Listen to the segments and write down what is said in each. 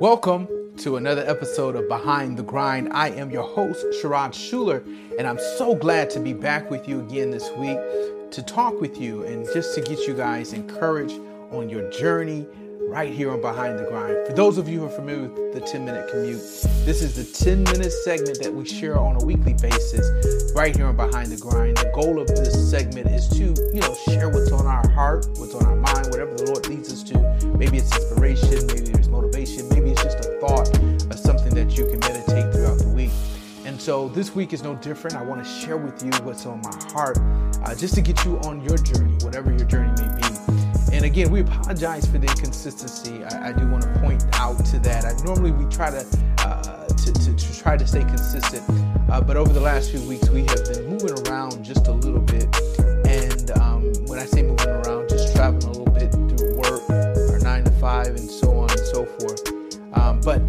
Welcome to another episode of Behind the Grind. I am your host, Sherrod Schuler, and I'm so glad to be back with you again this week to talk with you and just to get you guys encouraged on your journey right here on Behind the Grind. For those of you who are familiar with the 10 Minute Commute, this is the 10-minute segment that we share on a weekly basis right here on Behind the Grind. The goal of this segment is to, share what's on our heart, what's on our mind, whatever the Lord leads us to. Maybe it's inspiration, maybe there's motivation, maybe it's just a thought of something that you can meditate throughout the week. And so this week is no different. I want to share with you what's on my heart just to get you on your journey, whatever your journey may be. And again, we apologize for the inconsistency. I do want to point out to that. Normally we try to try to stay consistent, but over the last few weeks we have been moving around just a little bit. And when I say moving around, just traveling a little bit through work, our 9-to-5, and so on and so forth. But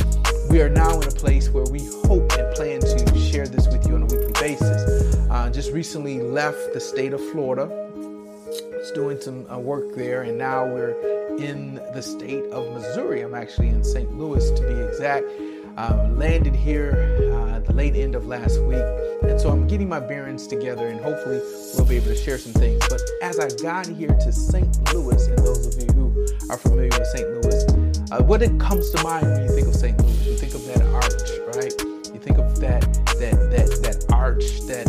we are now in a place where we hope and plan to share this with you on a weekly basis. Just recently left the state of Florida. I was doing some work there, and now we're in the state of Missouri. I'm actually in St. Louis, to be exact. Landed here the late end of last week, and so I'm getting my bearings together, and hopefully we'll be able to share some things. But as I got here to St. Louis, and those of you who are familiar with St. Louis, what it comes to mind when you think of St. Louis? You think of that arch, right? You think of that arch, that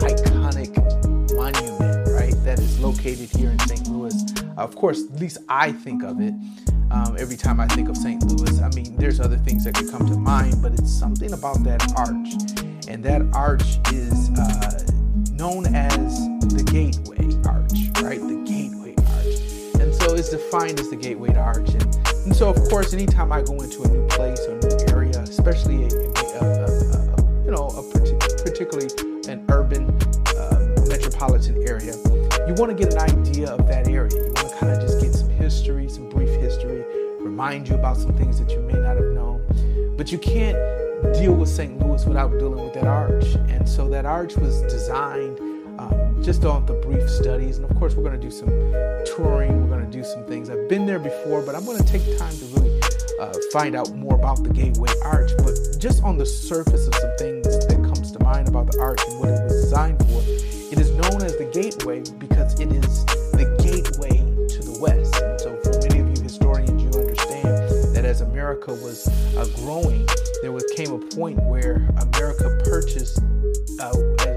iconic monument, right? That is located here in St. Louis. Of course, at least I think of it. Every time I think of St. Louis, I mean, there's other things that could come to mind, but it's something about that arch. And that arch is known as the Gateway Arch, right? The Gateway Arch. And so it's defined as the Gateway Arch. And so, of course, anytime I go into a new place or new area, especially particularly an urban metropolitan area, you want to get an idea of that area. You want to kind of just get some brief history, remind you about some things that you may not have known. But you can't deal with St. Louis without dealing with that arch. And so that arch was designed just on the brief studies. And of course, we're going to do some touring. We're going to do some things. I've been there before, but I'm going to take time to really find out more about the Gateway Arch. But just on the surface of some things that comes to mind about the arch and what it was designed for, it is known as the Gateway because it is the gateway to the West. And so for many of you historians, you understand that as America was growing, there came a point where America purchased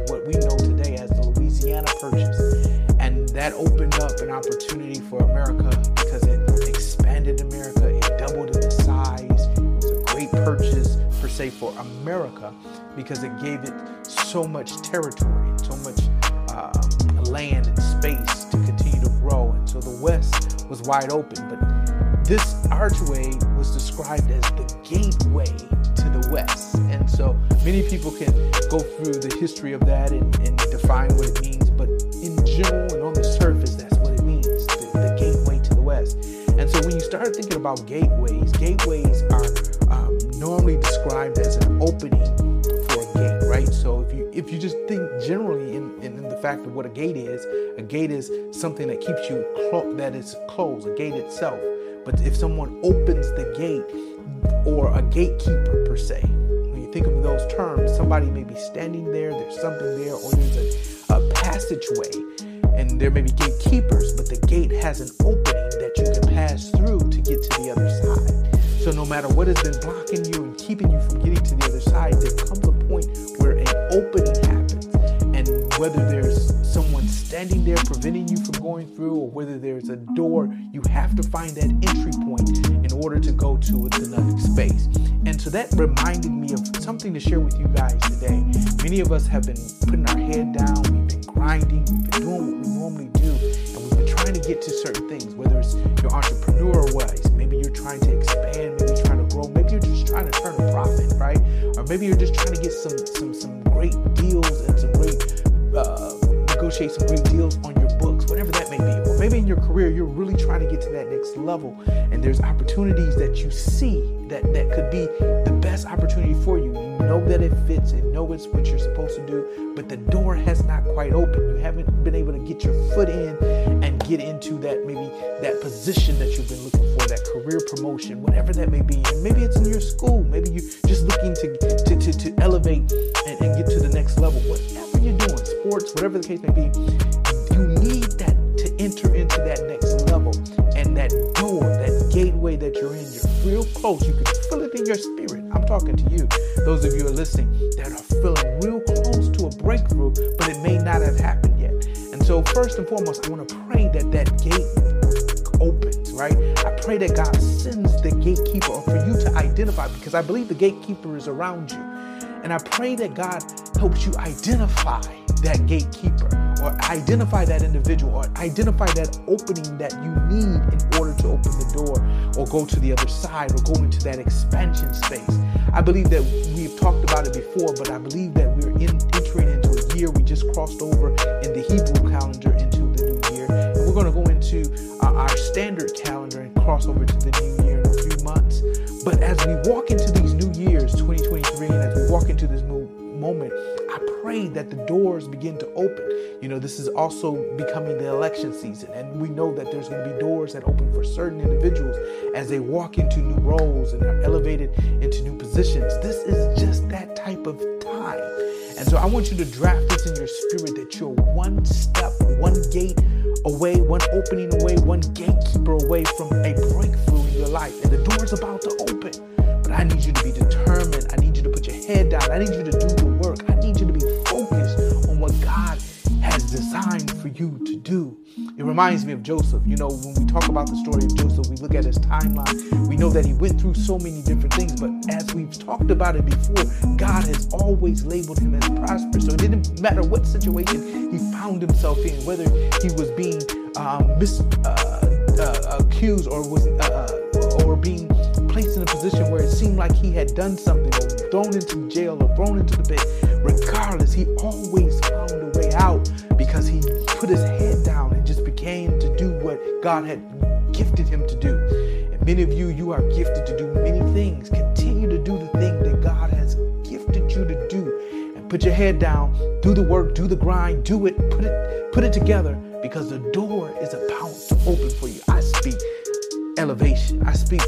what we know today as the Louisiana Purchase. And that opened up an opportunity for America because it expanded America. It doubled in size. It was a great purchase, per se, for America because it gave it so much territory, so much land and space to continue to grow. And so the West was wide open, but this archway was described as the gateway to the West. And so many people can go through the history of that and define what it means, but in general and on the surface, that's what it means, the gateway to the West. And so when you start thinking about gateways are normally described as an opening, right? So if you just think generally in the fact of what a gate is something that keeps you that is closed, a gate itself. But if someone opens the gate, or a gatekeeper per se, when you think of those terms, somebody may be standing there, there's something there, or there's a passageway, and there may be gatekeepers, but the gate has an opening that you can pass through to get to the other side. So no matter what has been blocking you and keeping you from getting to the other side, there comes a point where an opening happens. And whether there's someone standing there preventing you from going through, or whether there's a door, you have to find that entry point in order to go to another space. And so that reminded me of something to share with you guys today. Many of us have been putting our head down, we've been grinding, we've been doing what we normally do, and we've been trying to get to certain things, whether it's your entrepreneur-wise, maybe you're trying to expand, maybe you're trying to grow, maybe you're just trying to turn a profit, right? Or maybe you're just trying to get some great deals and negotiate some great deals on your books, whatever that may be. Or maybe in your career, you're really trying to get to that next level, and there's opportunities that you see that could be the best opportunity for you. You know that it fits and know it's what you're supposed to do, but the door has not quite opened. You haven't been able to get your foot in and get into that, maybe that position that you've been looking for, that career promotion, whatever that may be. And maybe it's in your school. Maybe you're just looking to elevate and get to the next level. Whatever you're doing, sports, whatever the case may be, you need that to enter into that next level. And that door, that gateway that you're in, you're real close. You can feel it in your spirit. I'm talking to you, those of you who are listening, that are feeling real close to a breakthrough, but it may not have happened yet. And so first and foremost, I want to pray that that gate opens, right? I pray that God sends the gatekeeper for you to identify, because I believe the gatekeeper is around you. And I pray that God helps you identify that gatekeeper, or identify that individual, or identify that opening that you need in order to open the door or go to the other side or go into that expansion space. I believe that we've talked about it before, but I believe that we're entering into a year. We just crossed over in the Hebrew calendar into the new year. And we're going to go into our standard calendar and cross over to the new year in a few months. But as we walk into these new years, 2023, and as we walk into this new moment, I pray that the doors begin to open. You know, this is also becoming the election season, and we know that there's going to be doors that open for certain individuals as they walk into new roles and are elevated into new positions. This is just that type of time. And so I want you to draft this in your spirit, that you're one step, one gate away, one opening away, one gatekeeper away from a breakthrough in your life. And the door is about to open. But I need you to be determined. I need you to put your head down. I need you to do the work. I need you to be focused on what God has designed for you to do. It reminds me of Joseph. You know, when we talk about the story of Joseph, we look at his timeline. We know that he went through so many different things. But as we've talked about it before, God has always labeled him as prosperous. So it didn't matter what situation he found himself in, whether he was being accused or was or being placed in a position where it seemed like he had done something, or thrown into jail, or thrown into the bed. Regardless, he always found a way out, because he put his head down and just began to do what God had gifted him to do. And many of you, you are gifted to do many things. Continue to do the thing that God has gifted you to do, and put your head down, do the work, do the grind, do it, put it together, because the door is about to open for you. I speak elevation. I speak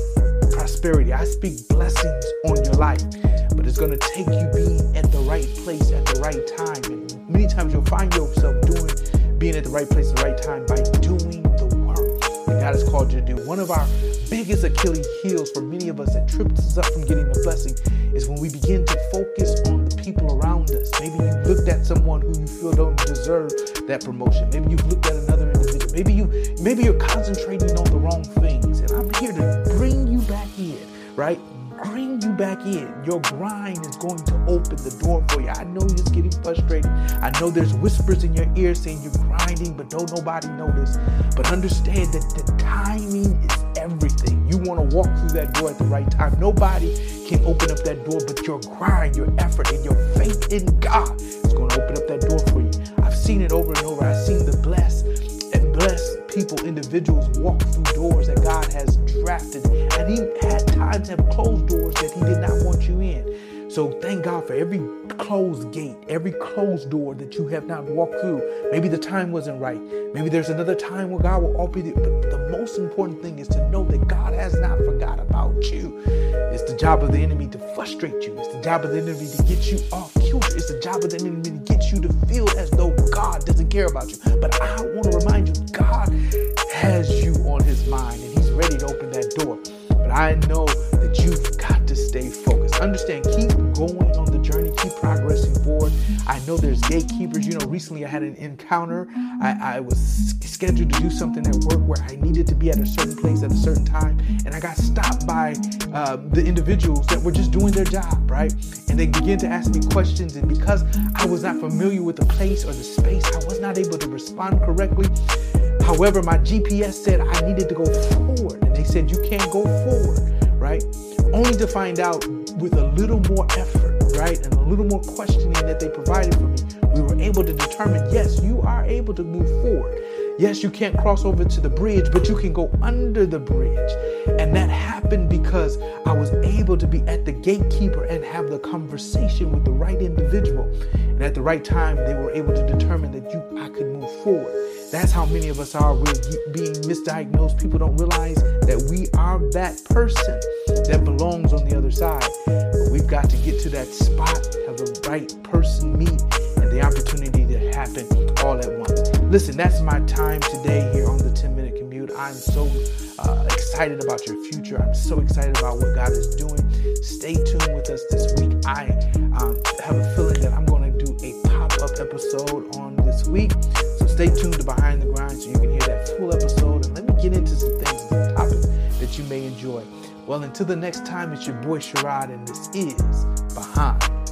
prosperity. I speak blessings on your life, but it's going to take you being at the right place at the right time. And many times you'll find yourself being at the right place at the right time by doing the work that God has called you to do. One of our biggest Achilles heels for many of us that trips us up from getting the blessing is when we begin to focus on the people around us. Maybe you looked at someone who you feel don't deserve that promotion. Maybe you've looked at another individual. Maybe you're concentrating on the wrong things. And I'm here to bring you back in, right? Bring you back in. Your grind is going to open the door for you. I know you're getting frustrated. I know there's whispers in your ear saying you're grinding, but don't nobody notice. But understand that the timing is everything. You want to walk through that door at the right time. Nobody can open up that door but your grind, your effort, and your faith in God is going to open up that door for you. I've seen it over and over. I've seen the blessed people, individuals walk through doors that God has drafted, and he had times have closed doors that he did not want you in. So thank God for every closed gate, every closed door that you have not walked through. Maybe the time wasn't right. Maybe there's another time where God will open it. But the most important thing is to know that God has not forgot about you. It's the job of the enemy to frustrate you. It's the job of the enemy to get you off kilter. It's the job of the enemy to get you to feel as though God doesn't care about you. But I want to remind you, God has you on his mind, and he's ready to open that door. But I know that you've got to stay focused. Understand, keep going on the journey, keep progressing forward. I know there's gatekeepers. You know, recently I had an encounter. I was scheduled to do something at work where I needed to be at a certain place at a certain time, and I got stopped by the individuals that were just doing their job, right? And they began to ask me questions, and because I was not familiar with the place or the space, I was not able to respond correctly. However, my GPS said I needed to go forward, and they said, you can't go forward, right? Only to find out with a little more effort, right, and a little more questioning that they provided for me, we were able to determine, yes, you are able to move forward. Yes, you can't cross over to the bridge, but you can go under the bridge. And that happened because I was able to be at the gatekeeper and have the conversation with the right individual. And at the right time, they were able to determine that I could move forward. That's how many of us are. We're being misdiagnosed. People don't realize that we are that person that belongs on the other side. But we've got to get to that spot, have the right person meet, and the opportunity to happen all at once. Listen, that's my time today here on the 10 Minute Commute. I'm so excited about your future. I'm so excited about what God is doing. Stay tuned with us this week. I have a feeling that I'm going to do a pop-up episode on this week. So stay tuned to Behind the Grind so you can hear that full episode. And let me get into some things, some topics that you may enjoy. Well, until the next time, it's your boy Sherrod, and this is Behind